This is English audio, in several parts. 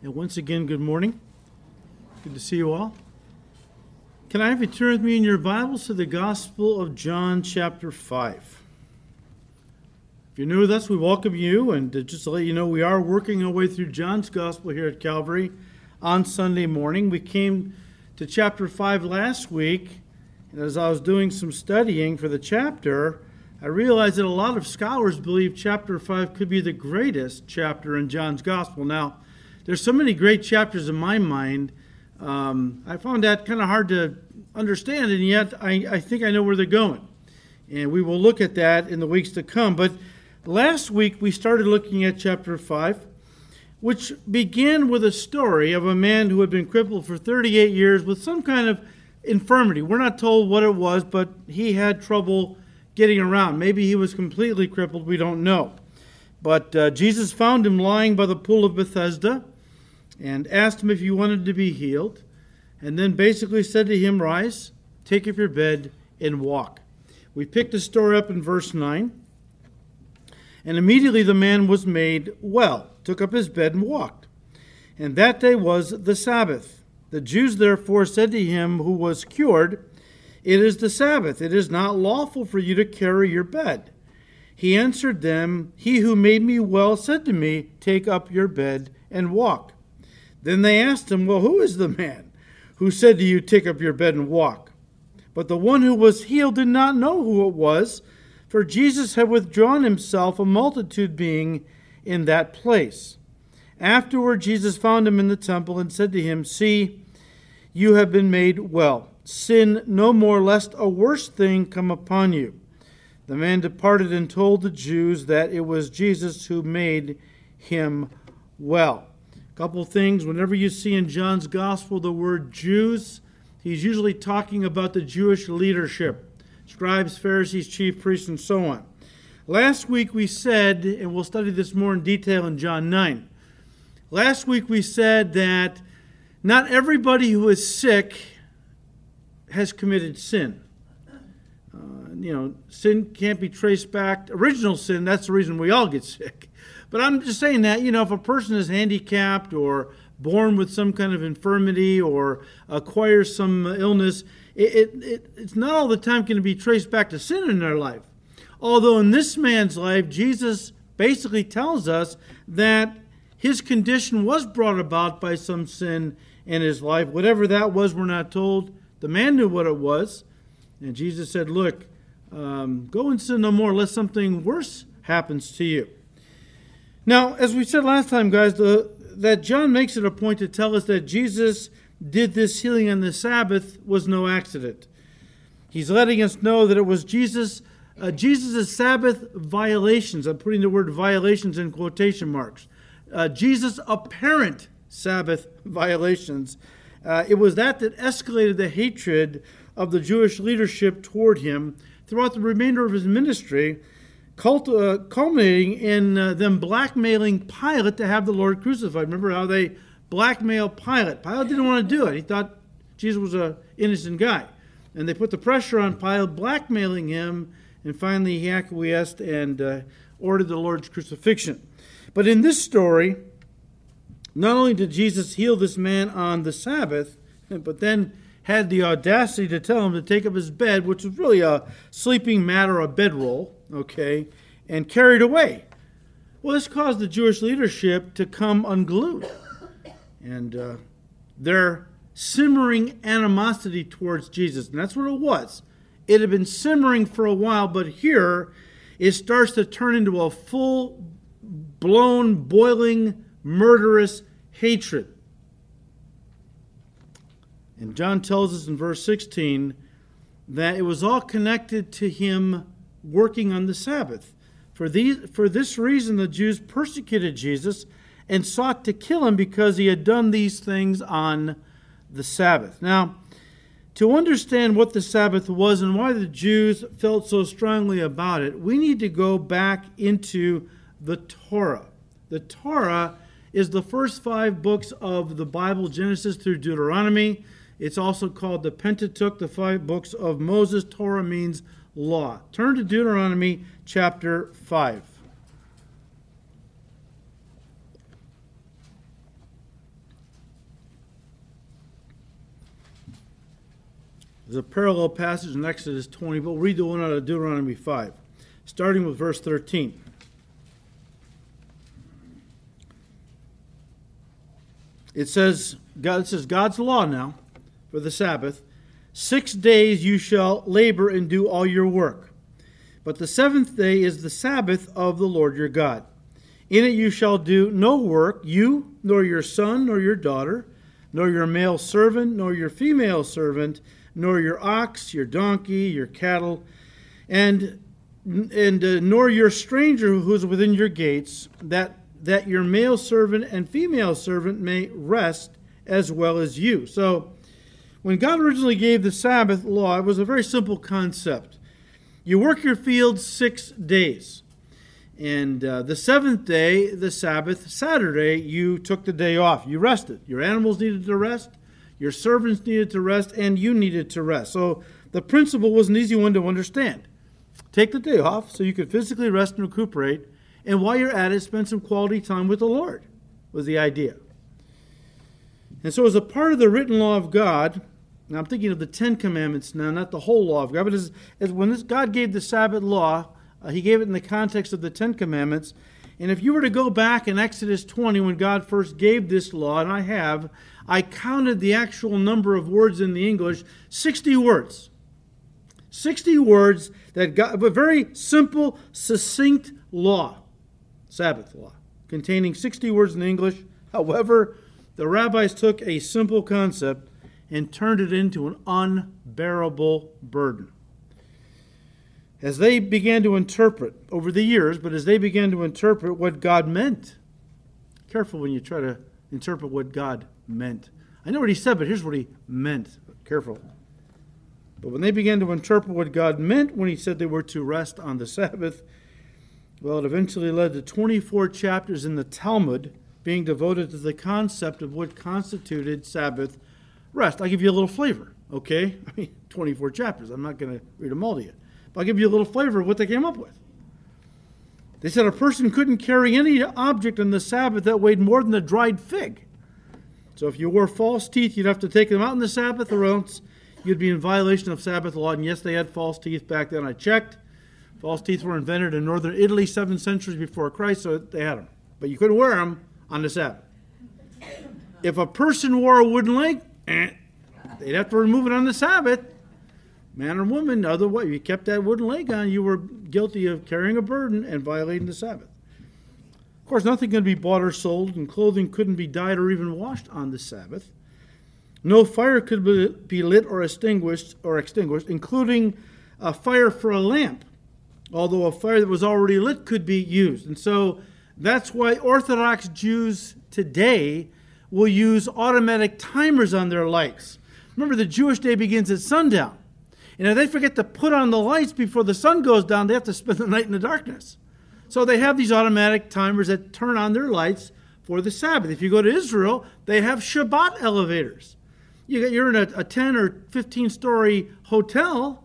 And once again, good morning. Good to see you all. Can I have you turn with me in your Bibles to the Gospel of John chapter 5. If you're new with us, we welcome you. And just to let you know, we are working our way through John's Gospel here at Calvary on Sunday morning. We came to chapter 5 last week, and as I was doing some studying for the chapter, I realized that a lot of scholars believe chapter 5 could be the greatest chapter in John's Gospel. Now, there's so many great chapters in my mind, I found that kind of hard to understand, and yet I think I know where they're going. And we will look at that in the weeks to come. But last week, we started looking at chapter 5, which began with a story of a man who had been crippled for 38 years with some kind of infirmity. We're not told what it was, but he had trouble getting around. Maybe he was completely crippled. We don't know. But Jesus found him lying by the pool of Bethesda and asked him if he wanted to be healed, and then basically said to him, "Rise, take up your bed, and walk." We picked the story up in verse 9. And immediately the man was made well, took up his bed, and walked. And that day was the Sabbath. The Jews therefore said to him who was cured, "It is the Sabbath. It is not lawful for you to carry your bed." He answered them, "He who made me well said to me, 'Take up your bed and walk.'" Then they asked him, "Well, who is the man who said to you, 'Take up your bed and walk'?" But the one who was healed did not know who it was, for Jesus had withdrawn himself, a multitude being in that place. Afterward, Jesus found him in the temple and said to him, "See, you have been made well. Sin no more, lest a worse thing come upon you." The man departed and told the Jews that it was Jesus who made him well. A couple things. Whenever you see in John's Gospel the word Jews, he's usually talking about the Jewish leadership: scribes, Pharisees, chief priests, and so on. Last week we said, and we'll study this more in detail in John 9. Last week we said that not everybody who is sick has committed sin. Sin can't be traced back. Original sin, that's the reason we all get sick. But I'm just saying that, if a person is handicapped or born with some kind of infirmity or acquires some illness, it's not all the time going to be traced back to sin in their life. Although in this man's life, Jesus basically tells us that his condition was brought about by some sin in his life. Whatever that was, we're not told. The man knew what it was. And Jesus said, "Look, go and sin no more, lest something worse happens to you." Now, as we said last time, guys, that John makes it a point to tell us that Jesus did this healing on the Sabbath was no accident. He's letting us know that it was Jesus' Sabbath violations. I'm putting the word violations in quotation marks. Jesus' apparent Sabbath violations. It was that escalated the hatred of the Jewish leadership toward him throughout the remainder of his ministry, culminating in them blackmailing Pilate to have the Lord crucified. Remember how they blackmailed Pilate. Pilate didn't want to do it. He thought Jesus was an innocent guy. And they put the pressure on Pilate, blackmailing him, and finally he acquiesced and ordered the Lord's crucifixion. But in this story, not only did Jesus heal this man on the Sabbath, but then had the audacity to tell him to take up his bed, which was really a sleeping mat or a bedroll, and carried away. Well, this caused the Jewish leadership to come unglued. And their simmering animosity towards Jesus, and that's what it was. It had been simmering for a while, but here it starts to turn into a full-blown, boiling, murderous hatred. And John tells us in verse 16 that it was all connected to him working on the Sabbath. For this reason, the Jews persecuted Jesus and sought to kill him, because he had done these things on the Sabbath. Now, to understand what the Sabbath was and why the Jews felt so strongly about it, we need to go back into the Torah. The Torah is the first 5 books of the Bible, Genesis through Deuteronomy. It's also called the Pentateuch, the 5 books of Moses. Torah means law. Turn to Deuteronomy chapter 5. There's a parallel passage in Exodus 20, but we'll read the one out of Deuteronomy 5, starting with verse 13. It says, God's law now for the Sabbath. 6 days you shall labor and do all your work. But the seventh day is the Sabbath of the Lord your God. In it you shall do no work, you, nor your son, nor your daughter, nor your male servant, nor your female servant, nor your ox, your donkey, your cattle, and nor your stranger who is within your gates, that your male servant and female servant may rest as well as you. So, when God originally gave the Sabbath law, it was a very simple concept. You work your field 6 days. And the seventh day, the Sabbath, Saturday, you took the day off. You rested. Your animals needed to rest. Your servants needed to rest. And you needed to rest. So the principle was an easy one to understand. Take the day off so you could physically rest and recuperate. And while you're at it, spend some quality time with the Lord, was the idea. And so as a part of the written law of God, now I'm thinking of the Ten Commandments now, not the whole law of God, but as when God gave the Sabbath law, he gave it in the context of the Ten Commandments. And if you were to go back in Exodus 20 when God first gave this law, and I counted the actual number of words in the English, 60 words. 60 words that God, a very simple, succinct law, Sabbath law, containing 60 words in English. However, the rabbis took a simple concept and turned it into an unbearable burden. As they began to interpret over the years, but as they began to interpret what God meant. Careful when you try to interpret what God meant. I know what he said, but here's what he meant. Careful. But when they began to interpret what God meant when he said they were to rest on the Sabbath, well, it eventually led to 24 chapters in the Talmud being devoted to the concept of what constituted Sabbath rest. I'll give you a little flavor, okay? I mean, 24 chapters. I'm not going to read them all to you. I'll give you a little flavor of what they came up with. They said a person couldn't carry any object on the Sabbath that weighed more than a dried fig. So if you wore false teeth, you'd have to take them out on the Sabbath, or else you'd be in violation of Sabbath law. And yes, they had false teeth back then. I checked. False teeth were invented in northern Italy 7 centuries before Christ, so they had them. But you couldn't wear them on the Sabbath. If a person wore a wooden leg, they'd have to remove it on the Sabbath. Man or woman, otherwise, if you kept that wooden leg on, you were guilty of carrying a burden and violating the Sabbath. Of course, nothing could be bought or sold, and clothing couldn't be dyed or even washed on the Sabbath. No fire could be lit or extinguished, including a fire for a lamp, although a fire that was already lit could be used. And so that's why Orthodox Jews today will use automatic timers on their lights. Remember, the Jewish day begins at sundown. And if they forget to put on the lights before the sun goes down, they have to spend the night in the darkness. So they have these automatic timers that turn on their lights for the Sabbath. If you go to Israel, they have Shabbat elevators. You're in a 10 or 15-story hotel.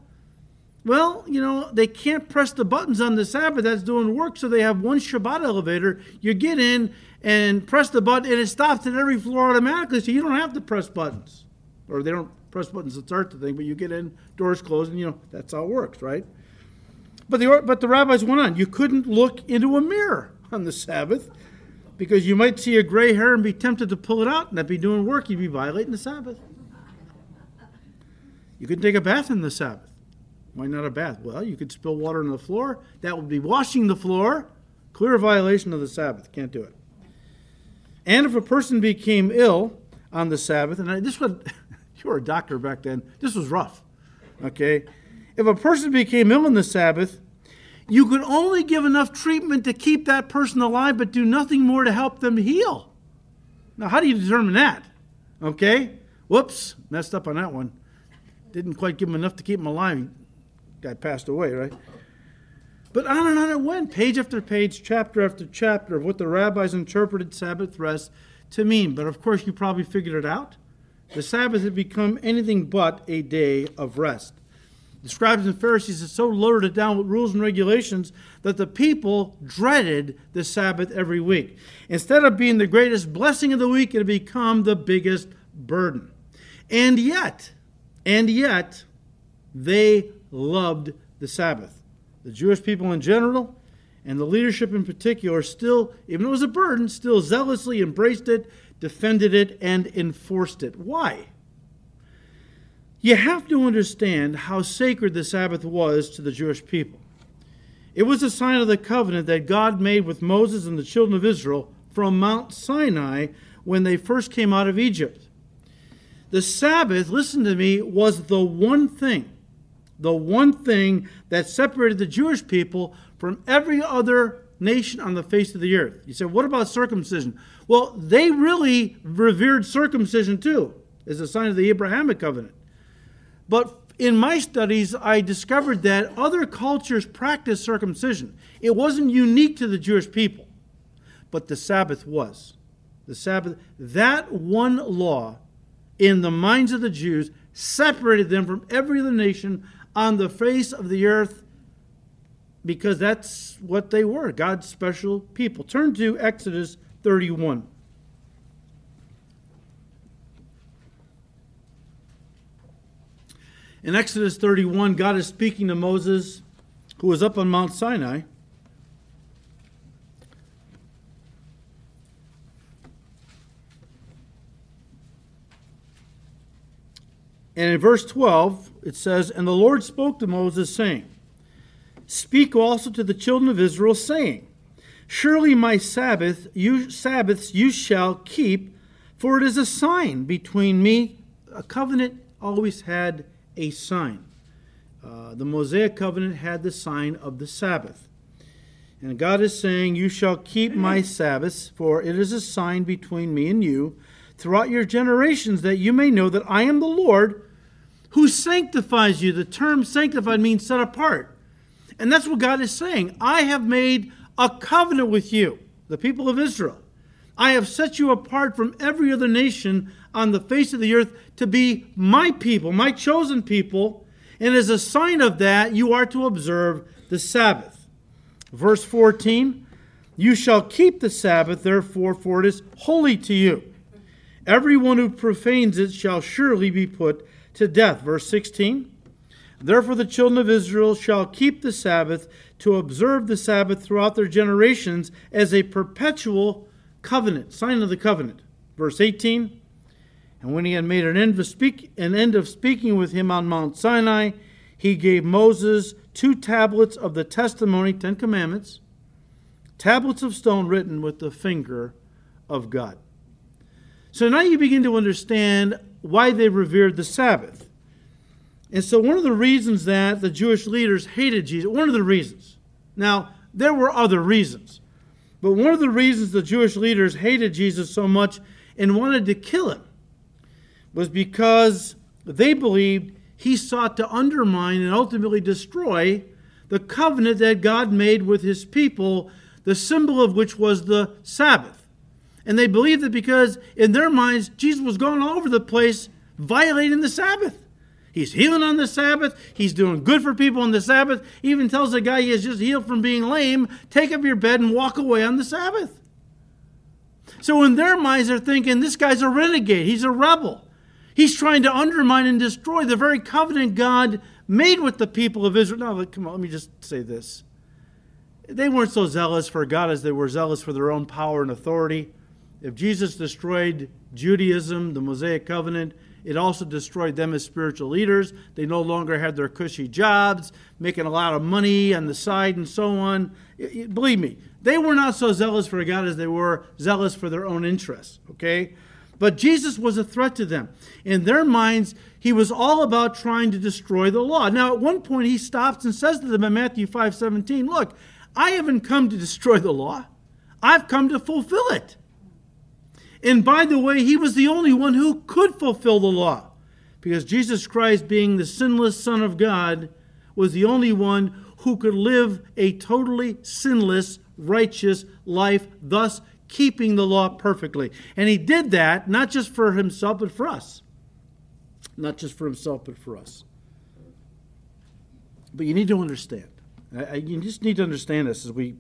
Well, you know, they can't press the buttons on the Sabbath. That's doing work, so they have one Shabbat elevator. You get in and press the button, and it stops at every floor automatically, so you don't have to press buttons. Or they don't press buttons to start the thing, but you get in, doors closed, and you know, that's how it works, right? But the rabbis went on. You couldn't look into a mirror on the Sabbath because you might see a gray hair and be tempted to pull it out, and that'd be doing work. You'd be violating the Sabbath. You couldn't take a bath in the Sabbath. Why not a bath? Well, you could spill water on the floor. That would be washing the floor. Clear violation of the Sabbath. Can't do it. And if a person became ill on the Sabbath, you were a doctor back then. This was rough, okay? If a person became ill on the Sabbath, you could only give enough treatment to keep that person alive, but do nothing more to help them heal. Now, how do you determine that? Okay? Whoops, messed up on that one. Didn't quite give him enough to keep him alive. Guy passed away, right? But on and on it went, page after page, chapter after chapter, of what the rabbis interpreted Sabbath rest to mean. But, of course, you probably figured it out. The Sabbath had become anything but a day of rest. The scribes and Pharisees had so loaded it down with rules and regulations that the people dreaded the Sabbath every week. Instead of being the greatest blessing of the week, it had become the biggest burden. And yet, They loved the Sabbath. The Jewish people in general and the leadership in particular still, even though it was a burden, still zealously embraced it, defended it, and enforced it. Why? You have to understand how sacred the Sabbath was to the Jewish people. It was a sign of the covenant that God made with Moses and the children of Israel from Mount Sinai when they first came out of Egypt. The Sabbath, listen to me, was the one thing that separated the Jewish people from every other nation on the face of the earth. You say, what about circumcision? Well, they really revered circumcision too, as a sign of the Abrahamic covenant. But in my studies, I discovered that other cultures practiced circumcision. It wasn't unique to the Jewish people, but the Sabbath was. The Sabbath, that one law in the minds of the Jews separated them from every other nation on the face of the earth, because that's what they were, God's special people. Turn to Exodus 31. In Exodus 31, God is speaking to Moses, who was up on Mount Sinai. And in verse 12, it says, "And the Lord spoke to Moses, saying, Speak also to the children of Israel, saying, Surely my Sabbaths you shall keep, for it is a sign between me." A covenant always had a sign. The Mosaic Covenant had the sign of the Sabbath. And God is saying, "You shall keep my Sabbaths, for it is a sign between me and you throughout your generations, that you may know that I am the Lord who sanctifies you." The term sanctified means set apart. And that's what God is saying. I have made a covenant with you, the people of Israel. I have set you apart from every other nation on the face of the earth to be my people, my chosen people, and as a sign of that, you are to observe the Sabbath. Verse 14, "You shall keep the Sabbath, therefore, for it is holy to you. Everyone who profanes it shall surely be put to death." Verse 16, "Therefore the children of Israel shall keep the Sabbath to observe the Sabbath throughout their generations as a perpetual covenant," sign of the covenant. Verse 18, "And when he had made an end of speaking with him on Mount Sinai, he gave Moses 2 tablets of the testimony," 10 commandments, "tablets of stone written with the finger of God." So now you begin to understand why they revered the Sabbath. And so one of the reasons that the Jewish leaders hated Jesus, one of the reasons. Now, there were other reasons. But one of the reasons the Jewish leaders hated Jesus so much and wanted to kill him was because they believed he sought to undermine and ultimately destroy the covenant that God made with his people, the symbol of which was the Sabbath. And they believed that because, in their minds, Jesus was going all over the place violating the Sabbath. He's healing on the Sabbath. He's doing good for people on the Sabbath. He even tells the guy he has just healed from being lame, "Take up your bed and walk away on the Sabbath." So in their minds, they're thinking, this guy's a renegade. He's a rebel. He's trying to undermine and destroy the very covenant God made with the people of Israel. Now, come on, let me just say this. They weren't so zealous for God as they were zealous for their own power and authority. If Jesus destroyed Judaism, the Mosaic Covenant, it also destroyed them as spiritual leaders. They no longer had their cushy jobs, making a lot of money on the side and so on. Believe me, they were not so zealous for God as they were zealous for their own interests, okay? But Jesus was a threat to them. In their minds, he was all about trying to destroy the law. Now, at one point, he stops and says to them in Matthew 5:17, "Look, I haven't come to destroy the law. I've come to fulfill it." And by the way, he was the only one who could fulfill the law, because Jesus Christ, being the sinless Son of God, was the only one who could live a totally sinless, righteous life, thus keeping the law perfectly. And he did that not just for himself, but for us. Not just for himself, but for us. But you need to understand. You just need to understand this as we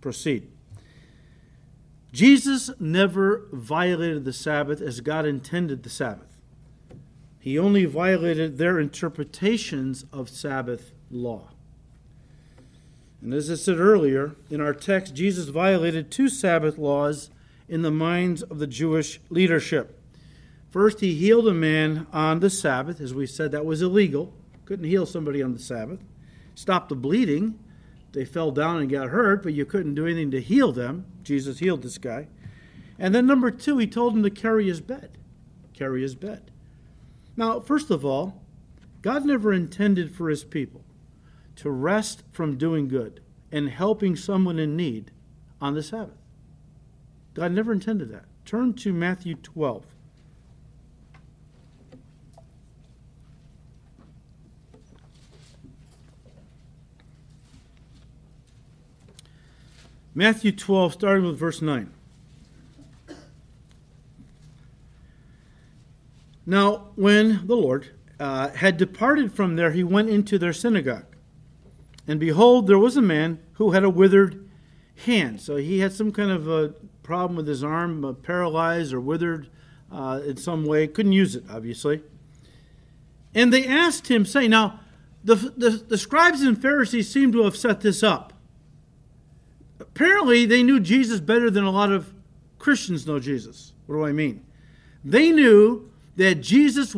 proceed. Jesus never violated the Sabbath as God intended the Sabbath. He only violated their interpretations of Sabbath law. And as I said earlier, in our text, Jesus violated two Sabbath laws in the minds of the Jewish leadership. First, he healed a man on the Sabbath. As we said, that was illegal. Couldn't heal somebody on the Sabbath. Stopped the bleeding. They fell down and got hurt, but you couldn't do anything to heal them. Jesus healed this guy. And then number two, he told him to carry his bed. Carry his bed. Now, first of all, God never intended for his people to rest from doing good and helping someone in need on the Sabbath. God never intended that. Turn to Matthew 12. Matthew 12, starting with verse 9. Now, when the Lord had departed from there, he went into their synagogue. And behold, there was a man who had a withered hand. So he had some kind of a problem with his arm, paralyzed or withered in some way. Couldn't use it, obviously. And they asked him, saying, now, the scribes and Pharisees seem to have set this up. Apparently, they knew Jesus better than a lot of Christians know Jesus. What do I mean? They knew that Jesus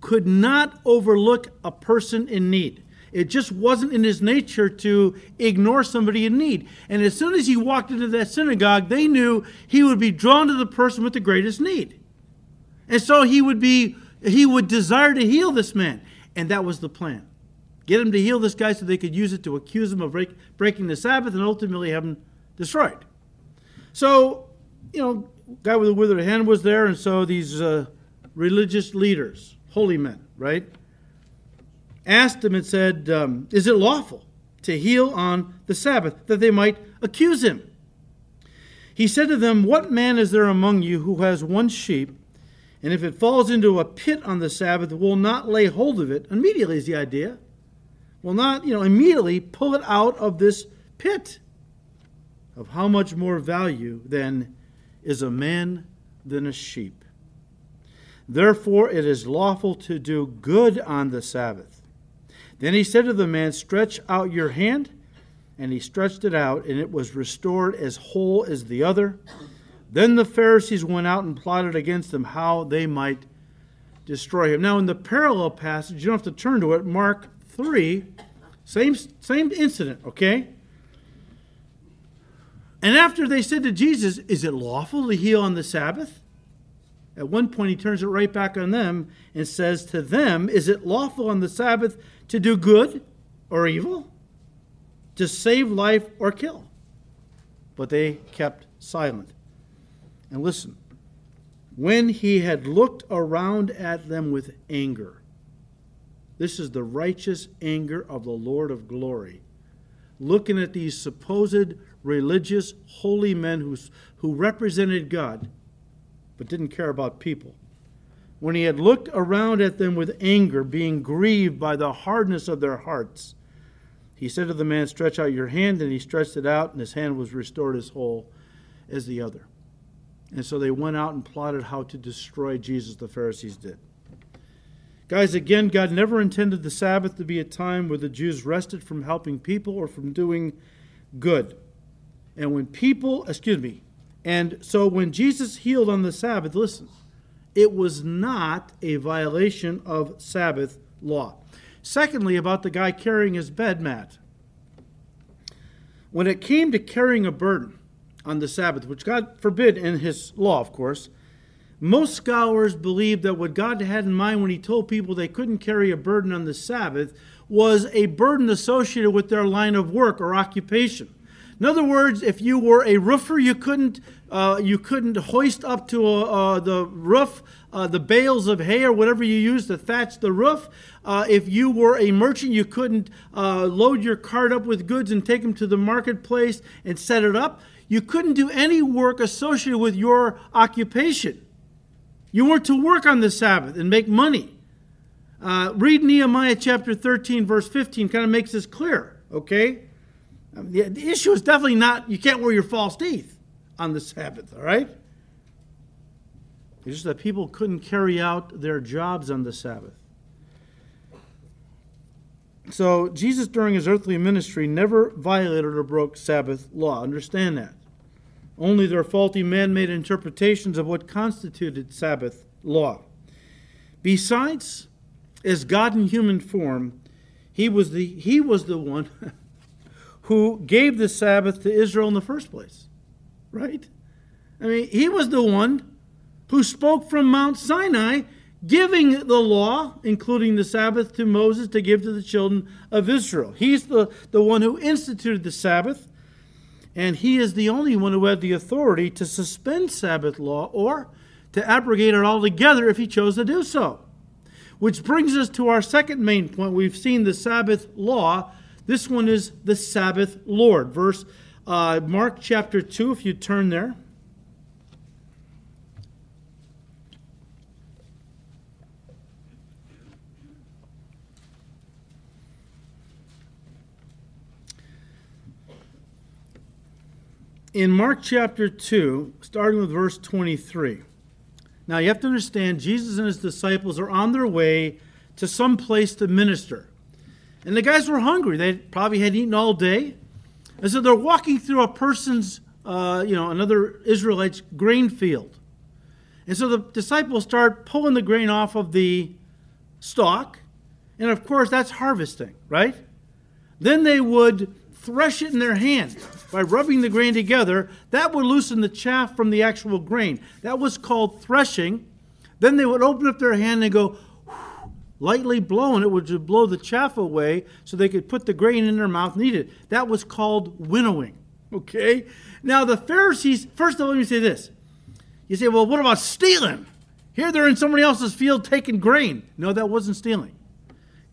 could not overlook a person in need. It just wasn't in his nature to ignore somebody in need. And as soon as he walked into that synagogue, they knew he would be drawn to the person with the greatest need. And so he would desire to heal this man. And that was the plan. Get him to heal this guy so they could use it to accuse him of breaking the Sabbath and ultimately have him destroyed. So, guy with a withered hand was there, and so these religious leaders, holy men, right, asked him and said, is it lawful to heal on the Sabbath, that they might accuse him? He said to them, what man is there among you who has one sheep, and if it falls into a pit on the Sabbath, will not lay hold of it? Immediately is the idea. Will not, immediately pull it out of this pit. Of how much more value, then, is a man than a sheep? Therefore it is lawful to do good on the Sabbath. Then he said to the man, stretch out your hand. And he stretched it out, and it was restored as whole as the other. Then the Pharisees went out and plotted against him how they might destroy him. Now, in the parallel passage, you don't have to turn to it, Mark 3, same incident, okay? And after they said to Jesus, is it lawful to heal on the Sabbath? At one point, he turns it right back on them and says to them, is it lawful on the Sabbath to do good or evil, to save life or kill? But they kept silent. And listen, when he had looked around at them with anger, this is the righteous anger of the Lord of glory, looking at these supposed religious holy men who represented God but didn't care about people. When he had looked around at them with anger, being grieved by the hardness of their hearts, he said to the man, stretch out your hand, and he stretched it out, and his hand was restored as whole as the other. And so they went out and plotted how to destroy Jesus, the Pharisees did. Guys, again, God never intended the Sabbath to be a time where the Jews rested from helping people or from doing good. And so when Jesus healed on the Sabbath, listen, it was not a violation of Sabbath law. Secondly, about the guy carrying his bed mat. When it came to carrying a burden on the Sabbath, which God forbid in his law, of course, most scholars believe that what God had in mind when he told people they couldn't carry a burden on the Sabbath was a burden associated with their line of work or occupation. In other words, if you were a roofer, you couldn't hoist up to the roof the bales of hay or whatever you used to thatch the roof. If you were a merchant, you couldn't load your cart up with goods and take them to the marketplace and set it up. You couldn't do any work associated with your occupation. You weren't to work on the Sabbath and make money. Read Nehemiah chapter 13, verse 15, kind of makes this clear, okay? The issue is definitely not you can't wear your false teeth on the Sabbath, all right? It's just that people couldn't carry out their jobs on the Sabbath. So Jesus, during his earthly ministry, never violated or broke Sabbath law. Understand that. Only their faulty man-made interpretations of what constituted Sabbath law. Besides, as God in human form, he was the one who gave the Sabbath to Israel in the first place. Right? I mean, he was the one who spoke from Mount Sinai, giving the law, including the Sabbath, to Moses to give to the children of Israel. He's the one who instituted the Sabbath, and he is the only one who had the authority to suspend Sabbath law or to abrogate it altogether if he chose to do so. Which brings us to our second main point. We've seen the Sabbath law. This one is the Sabbath Lord. Verse Mark chapter 2, if you turn there. In Mark chapter 2, starting with verse 23. Now you have to understand, Jesus and his disciples are on their way to some place to minister. And the guys were hungry. They probably had eaten all day. And so they're walking through a person's, another Israelite's grain field. And so the disciples start pulling the grain off of the stalk. And of course, that's harvesting, right? Then they would thresh it in their hand by rubbing the grain together. That would loosen the chaff from the actual grain. That was called threshing. Then they would open up their hand and go, whew, lightly blowing it, which would blow the chaff away so they could put the grain in their mouth and eat it. That was called winnowing. Okay? Now the Pharisees, first of all, let me say this. You say, well, what about stealing? Here they're in somebody else's field taking grain. No, that wasn't stealing.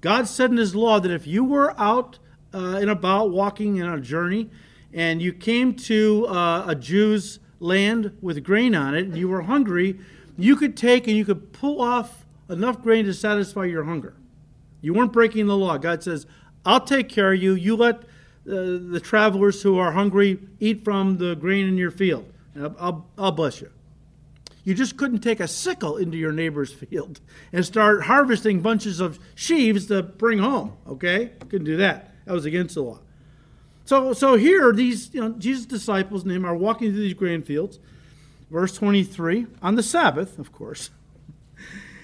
God said in his law that if you were out and about walking on a journey, and you came to a Jew's land with grain on it, and you were hungry, you could take and you could pull off enough grain to satisfy your hunger. You weren't breaking the law. God says, I'll take care of you. You let the travelers who are hungry eat from the grain in your field, and I'll bless you. You just couldn't take a sickle into your neighbor's field and start harvesting bunches of sheaves to bring home, okay? Couldn't do that. That was against the law. So here, these Jesus' disciples and him are walking through these grain fields. Verse 23, on the Sabbath, of course.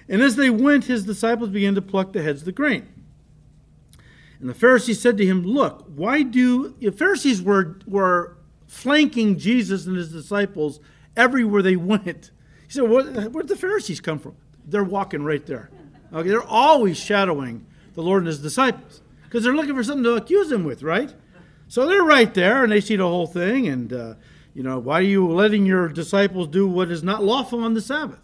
And as they went, his disciples began to pluck the heads of the grain. And the Pharisees said to him, look, why do... The Pharisees were flanking Jesus and his disciples everywhere they went. He said, where'd the Pharisees come from? They're walking right there. Okay, they're always shadowing the Lord and his disciples, because they're looking for something to accuse him with, right? So they're right there, and they see the whole thing, and, why are you letting your disciples do what is not lawful on the Sabbath?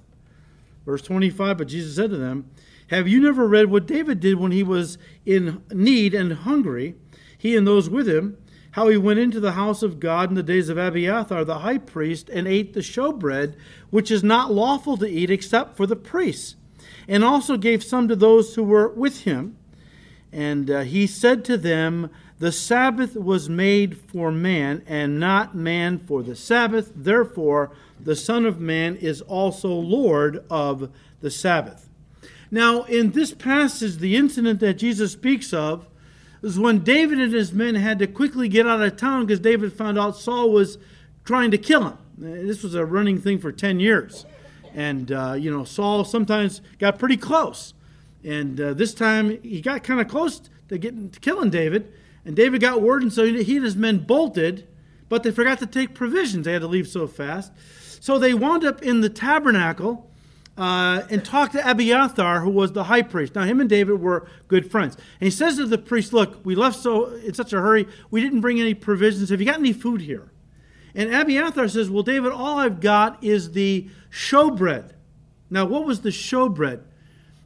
Verse 25, but Jesus said to them, have you never read what David did when he was in need and hungry, he and those with him, how he went into the house of God in the days of Abiathar the high priest and ate the showbread, which is not lawful to eat except for the priests, and also gave some to those who were with him. And he said to them, the Sabbath was made for man, and not man for the Sabbath. Therefore, the Son of Man is also Lord of the Sabbath. Now, in this passage, the incident that Jesus speaks of is when David and his men had to quickly get out of town because David found out Saul was trying to kill him. This was a running thing for 10 years. And, Saul sometimes got pretty close. And this time he got kind of close to killing David. And David got word, and so he and his men bolted. But they forgot to take provisions. They had to leave so fast. So they wound up in the tabernacle and talked to Abiathar, who was the high priest. Now, him and David were good friends. And he says to the priest, look, we left in such a hurry. We didn't bring any provisions. Have you got any food here? And Abiathar says, well, David, all I've got is the showbread. Now, what was the showbread?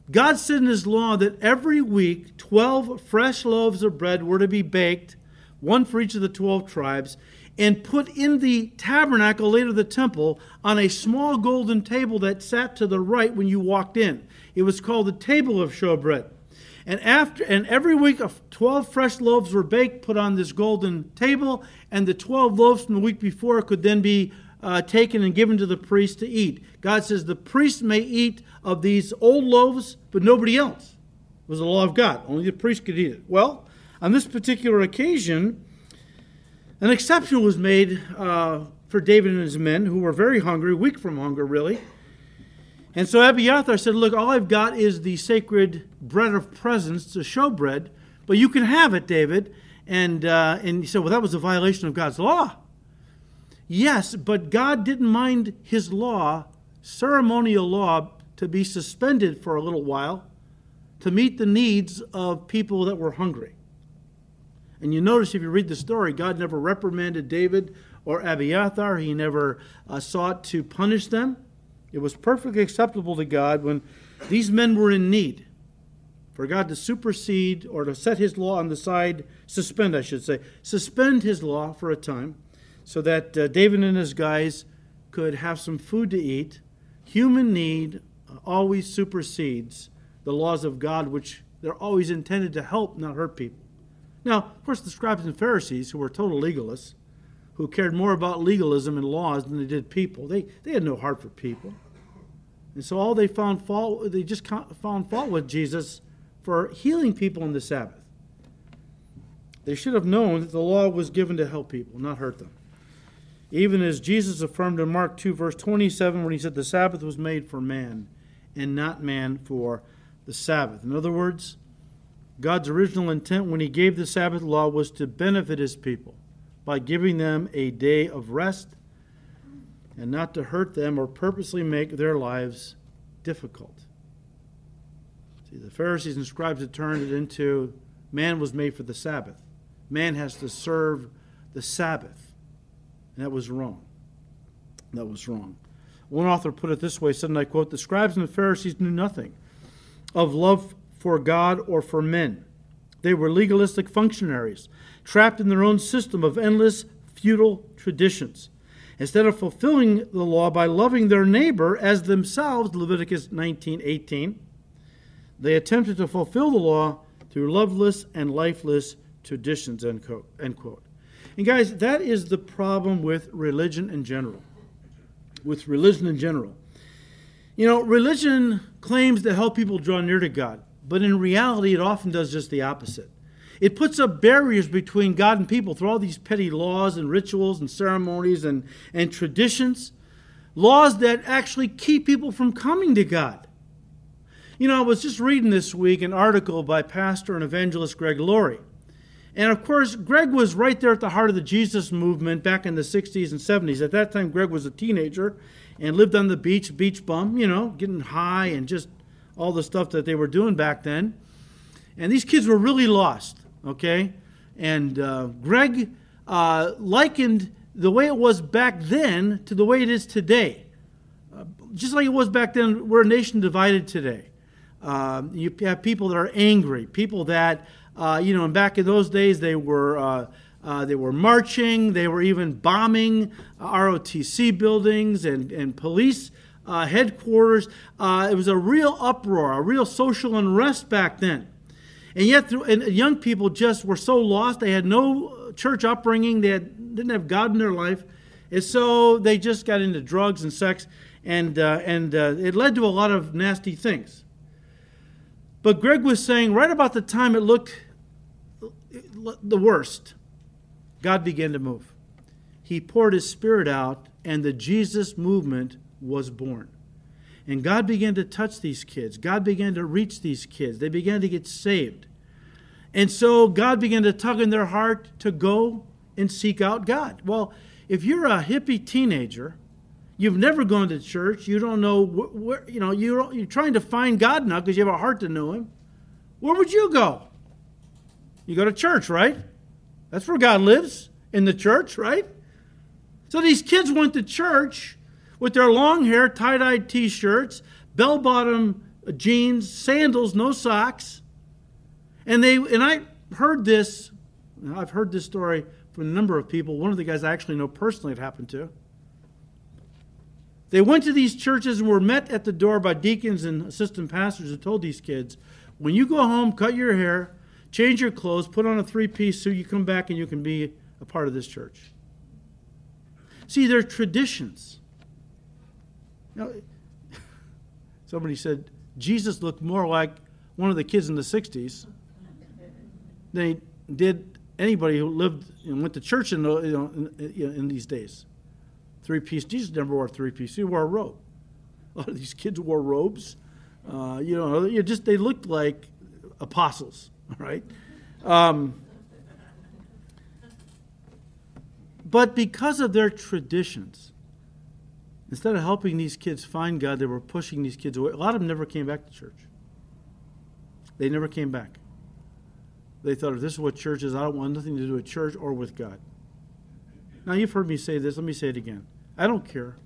God said in his law that every week 12 fresh loaves of bread were to be baked, one for each of the 12 tribes, and put in the tabernacle, later the temple, on a small golden table that sat to the right when you walked in. It was called the table of showbread. And every week 12 fresh loaves were baked, put on this golden table, and the 12 loaves from the week before could then be taken and given to the priest to eat. God says the priest may eat of these old loaves, but nobody else. It was the law of God. Only the priest could eat it. Well, on this particular occasion, an exception was made for David and his men, who were very hungry, weak from hunger, really. And so Abiathar said, look, all I've got is the sacred bread of presence, the showbread, but you can have it, David. And he said, well, that was a violation of God's law. Yes, but God didn't mind his law, ceremonial law, to be suspended for a little while to meet the needs of people that were hungry. And you notice if you read the story, God never reprimanded David or Abiathar. He never sought to punish them. It was perfectly acceptable to God when these men were in need for God to supersede or to set his law on the side, suspend his law for a time so that David and his guys could have some food to eat. Human need always supersedes the laws of God, which they're always intended to help, not hurt people. Now, of course, the scribes and Pharisees, who were total legalists, who cared more about legalism and laws than they did people, they had no heart for people. And so all they found fault, they just found fault with Jesus for healing people on the Sabbath. They should have known that the law was given to help people, not hurt them. Even as Jesus affirmed in Mark 2, verse 27, when he said the Sabbath was made for man and not man for the Sabbath. In other words, God's original intent when he gave the Sabbath law was to benefit his people by giving them a day of rest and not to hurt them or purposely make their lives difficult. See, the Pharisees and scribes had turned it into man was made for the Sabbath. Man has to serve the Sabbath. And that was wrong. That was wrong. One author put it this way, said, and I quote, the scribes and the Pharisees knew nothing of love for God or for men. They were legalistic functionaries, trapped in their own system of endless, futile traditions. Instead of fulfilling the law by loving their neighbor as themselves, Leviticus 19:18, they attempted to fulfill the law through loveless and lifeless traditions, end quote. And guys, that is the problem with religion in general. You know, religion claims to help people draw near to God, but in reality, it often does just the opposite. It puts up barriers between God and people through all these petty laws and rituals and ceremonies and traditions, laws that actually keep people from coming to God. You know, I was just reading this week an article by pastor and evangelist Greg Laurie. And of course, Greg was right there at the heart of the Jesus movement back in the 60s and 70s. At that time, Greg was a teenager and lived on the beach bum, you know, getting high and just all the stuff that they were doing back then. And these kids were really lost, okay? And Greg likened the way it was back then to the way it is today. Just like it was back then, we're a nation divided today. You have people that are angry, people that, you know, and back in those days they were marching, they were even bombing ROTC buildings and police headquarters. It was a real uproar, a real social unrest back then. And yet, young people just were so lost. They had no church upbringing. They didn't have God in their life. And so they just got into drugs and sex. And it led to a lot of nasty things. But Greg was saying right about the time it looked the worst, God began to move. He poured his spirit out, and the Jesus movement was born. And God began to touch these kids. God began to reach these kids. They began to get saved. And so God began to tug in their heart to go and seek out God. Well, if you're a hippie teenager, you've never gone to church, you don't know where, you know, you're trying to find God now because you have a heart to know him, where would you go? You go to church, right? That's where God lives, in the church, right? So these kids went to church with their long hair, tie-dyed t-shirts, bell-bottom jeans, sandals, no socks. And I heard this, I've heard this story from a number of people. One of the guys I actually know personally it happened to. They went to these churches and were met at the door by deacons and assistant pastors who told these kids, when you go home, cut your hair, change your clothes, put on a three-piece suit, you come back and you can be a part of this church. See, they're traditions. You know, somebody said Jesus looked more like one of the kids in the 60s than he did anybody who lived and went to church in these days. Three-piece. Jesus never wore a three-piece. He wore a robe. A lot of these kids wore robes. They looked like apostles, all right? But because of their traditions, instead of helping these kids find God, they were pushing these kids away. A lot of them never came back to church. They never came back. They thought, if this is what church is, I don't want nothing to do with church or with God. Now, you've heard me say this. Let me say it again. I don't care.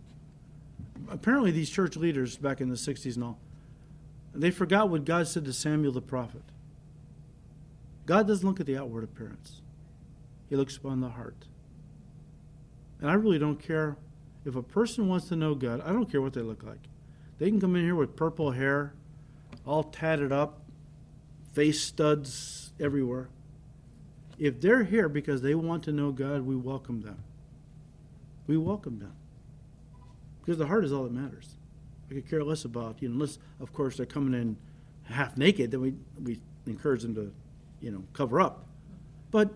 Apparently, these church leaders back in the 60s and all, they forgot what God said to Samuel the prophet. God doesn't look at the outward appearance. He looks upon the heart. And I really don't care. If a person wants to know God, I don't care what they look like. They can come in here with purple hair, all tatted up, face studs everywhere. If they're here because they want to know God, we welcome them. We welcome them. Because the heart is all that matters. I could care less about, unless, of course, they're coming in half naked, then we encourage them to, cover up. But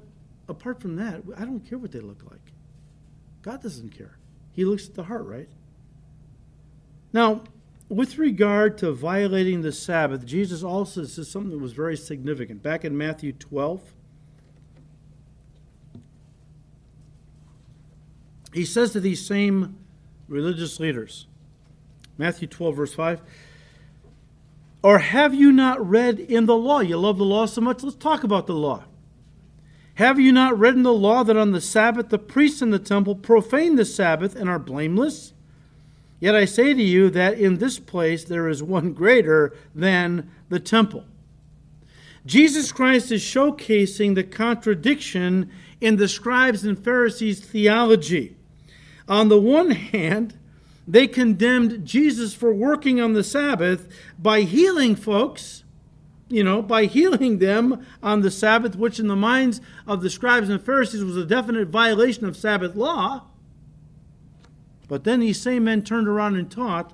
apart from that, I don't care what they look like. God doesn't care. He looks at the heart, right? Now, with regard to violating the Sabbath, Jesus also says something that was very significant. Back in Matthew 12, he says to these same religious leaders, Matthew 12, verse 5, or have you not read in the law? You love the law so much, let's talk about the law. Have you not read in the law that on the Sabbath the priests in the temple profane the Sabbath and are blameless? Yet I say to you that in this place there is one greater than the temple. Jesus Christ is showcasing the contradiction in the scribes and Pharisees' theology. On the one hand, they condemned Jesus for working on the Sabbath by healing folks, by healing them on the Sabbath, which in the minds of the scribes and Pharisees was a definite violation of Sabbath law. But then these same men turned around and taught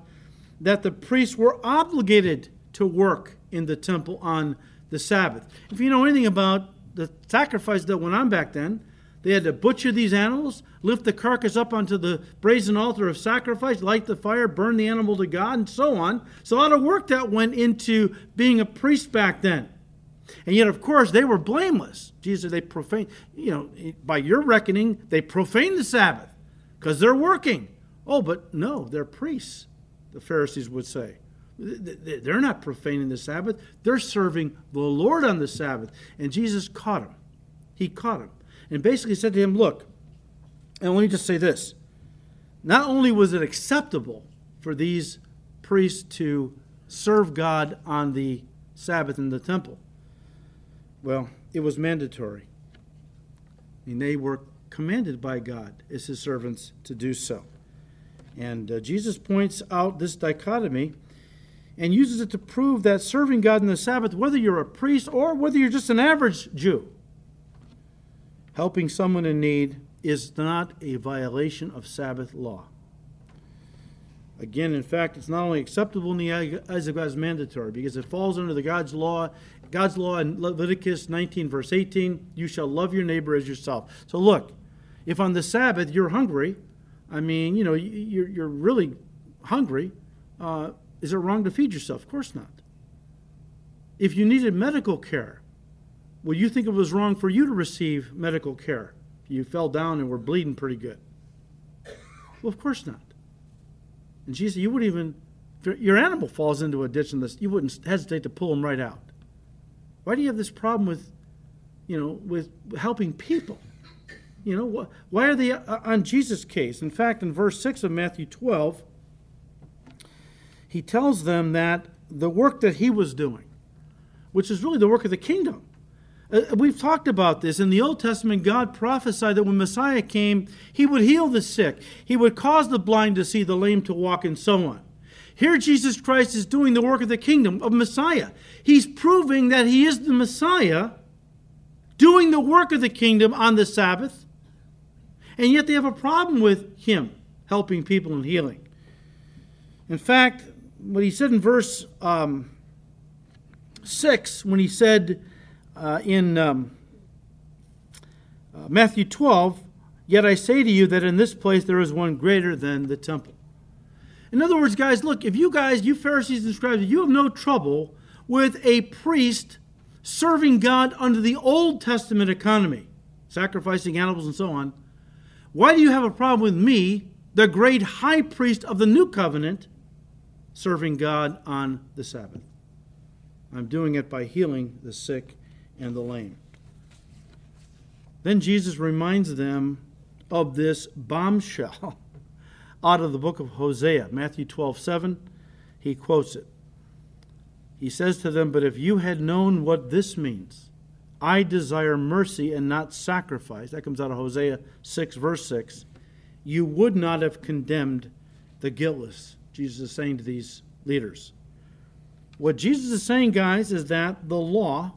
that the priests were obligated to work in the temple on the Sabbath. If you know anything about the sacrifice that went on back then, they had to butcher these animals, lift the carcass up onto the brazen altar of sacrifice, light the fire, burn the animal to God, and so on. So a lot of work that went into being a priest back then. And yet, of course, they were blameless. Jesus said, they profane, by your reckoning, they profane the Sabbath because they're working. Oh, but no, they're priests, the Pharisees would say. They're not profaning the Sabbath. They're serving the Lord on the Sabbath. And Jesus caught him. He caught him. And basically said to him, look, and let me just say this. Not only was it acceptable for these priests to serve God on the Sabbath in the temple, well, it was mandatory. And they were commanded by God as his servants to do so. And Jesus points out this dichotomy and uses it to prove that serving God in the Sabbath, whether you're a priest or whether you're just an average Jew, helping someone in need is not a violation of Sabbath law. Again, in fact, it's not only acceptable in the eyes of God, it's mandatory because it falls under the God's law in Leviticus 19, verse 18, you shall love your neighbor as yourself. So look, if on the Sabbath you're hungry, you're really hungry, is it wrong to feed yourself? Of course not. If you needed medical care, well, you think it was wrong for you to receive medical care. You fell down and were bleeding pretty good. Well, of course not. And Jesus, you wouldn't even, if your animal falls into a ditch in this, you wouldn't hesitate to pull him right out. Why do you have this problem with helping people? Why are they on Jesus' case? In fact, in verse 6 of Matthew 12, he tells them that the work that he was doing, which is really the work of the kingdom. We've talked about this. In the Old Testament, God prophesied that when Messiah came, he would heal the sick. He would cause the blind to see, the lame to walk, and so on. Here, Jesus Christ is doing the work of the kingdom of Messiah. He's proving that he is the Messiah, doing the work of the kingdom on the Sabbath. and yet they have a problem with him helping people and healing. In fact, what he said in verse 6, when he said in Matthew 12, "Yet I say to you that in this place there is one greater than the temple." In other words, guys, look, if you Pharisees and scribes, you have no trouble with a priest serving God under the Old Testament economy, sacrificing animals and so on, why do you have a problem with me, the great high priest of the New Covenant, serving God on the Sabbath? I'm doing it by healing the sick and the lame. Then Jesus reminds them of this bombshell out of the book of Hosea, Matthew 12:7. He quotes it. He says to them, "But if you had known what this means, I desire mercy and not sacrifice," that comes out of Hosea 6, verse 6, "you would not have condemned the guiltless." Jesus is saying to these leaders. What Jesus is saying, guys, is that the law,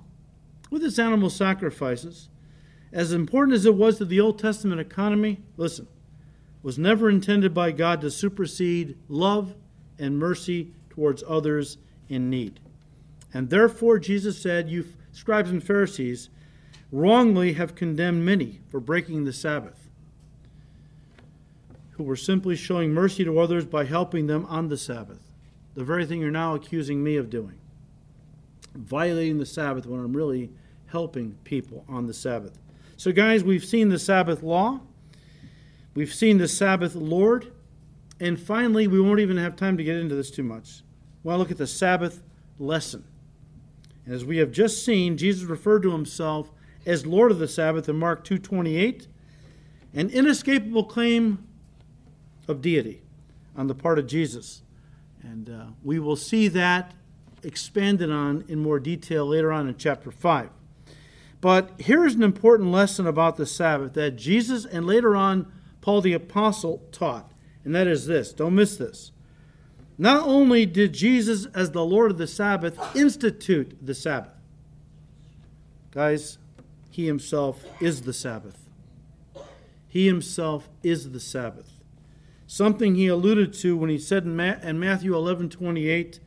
with its animal sacrifices, as important as it was to the Old Testament economy, listen, was never intended by God to supersede love and mercy towards others in need. And therefore, Jesus said, "You scribes and Pharisees wrongly have condemned many for breaking the Sabbath, who were simply showing mercy to others by helping them on the Sabbath, the very thing you're now accusing me of doing, violating the Sabbath when I'm really helping people on the Sabbath." So guys, we've seen the Sabbath law, we've seen the Sabbath Lord, and finally, we won't even have time to get into this too much. Well, look at the Sabbath lesson. And as we have just seen, Jesus referred to himself as Lord of the Sabbath in Mark 2:28, an inescapable claim of deity on the part of Jesus. And we will see that expanded on in more detail later on in chapter 5. But here's an important lesson about the Sabbath that Jesus and later on Paul the Apostle taught, and that is this. Don't miss this. Not only did Jesus, as the Lord of the Sabbath, institute the Sabbath. Guys, he himself is the Sabbath. He himself is the Sabbath. Something he alluded to when he said in Matthew 11:28,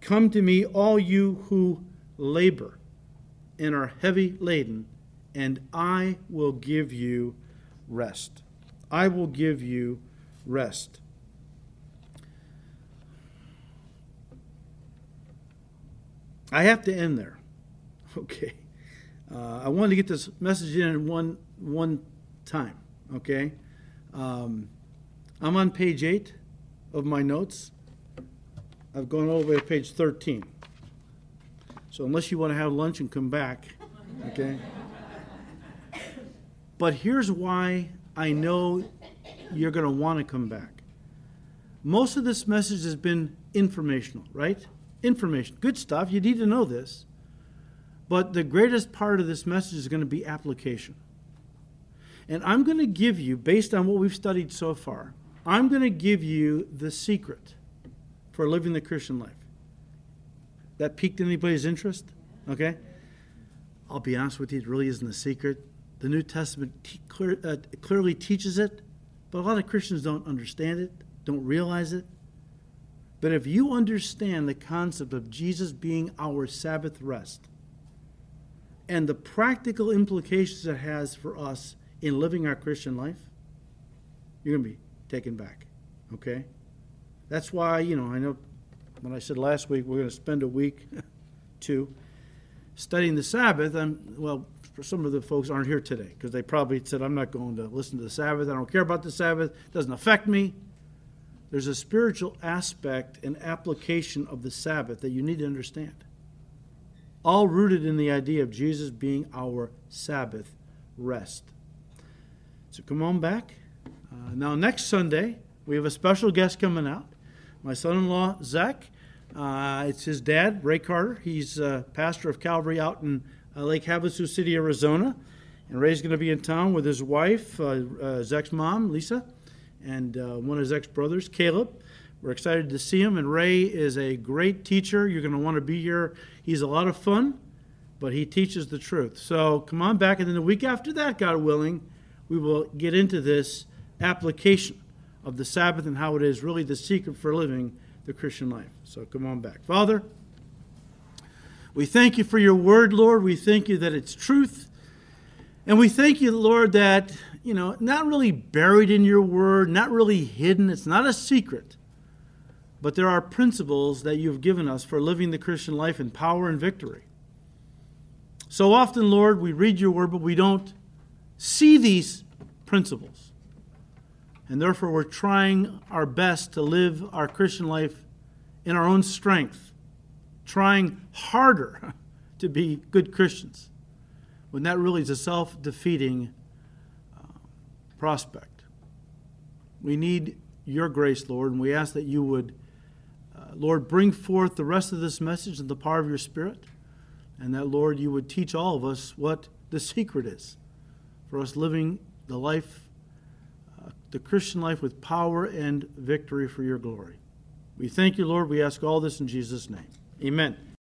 "Come to me, all you who labor and are heavy laden, and I will give you rest." I will give you rest. I have to end there. Okay. I wanted to get this message in one time. Okay. I'm on page 8 of my notes. I've gone all the way to page 13. So unless you want to have lunch and come back, okay. But here's why I know you're going to want to come back. Most of this message has been informational, right? Information, good stuff. You need to know this. But the greatest part of this message is going to be application. And I'm going to give you, based on what we've studied so far, I'm going to give you the secret for living the Christian life. That piqued anybody's interest? Okay? I'll be honest with you, it really isn't a secret. The New Testament clearly teaches it, but a lot of Christians don't understand it, don't realize it. But if you understand the concept of Jesus being our Sabbath rest and the practical implications it has for us in living our Christian life, you're going to be taken back, okay? That's why, I know when I said last week we're going to spend a week, two, studying the Sabbath. For some of the folks aren't here today because they probably said, I'm not going to listen to the Sabbath. I don't care about the Sabbath. It doesn't affect me. There's a spiritual aspect and application of the Sabbath that you need to understand, all rooted in the idea of Jesus being our Sabbath rest. So come on back. Now next Sunday, we have a special guest coming out, my son-in-law, Zach. It's his dad, Ray Carter. He's pastor of Calvary out in Lake Havasu City, Arizona. And Ray's going to be in town with his wife, Zach's mom, Lisa, and one of his ex-brothers, Caleb. We're excited to see him, and Ray is a great teacher. You're going to want to be here. He's a lot of fun, but he teaches the truth. So come on back, and then the week after that, God willing, we will get into this application of the Sabbath and how it is really the secret for living the Christian life. So come on back. Father, we thank you for your word, Lord. We thank you that it's truth. And we thank you, Lord, that, you know, not really buried in your word, not really hidden. It's not a secret. But there are principles that you've given us for living the Christian life in power and victory. So often, Lord, we read your word, but we don't see these principles. And therefore, we're trying our best to live our Christian life in our own strength, trying harder to be good Christians, when that really is a self-defeating prospect. We need your grace, Lord, and we ask that you would, Lord, bring forth the rest of this message in the power of your Spirit, and that, Lord, you would teach all of us what the secret is for us living the life, the Christian life with power and victory for your glory. We thank you, Lord. We ask all this in Jesus' name. Amen.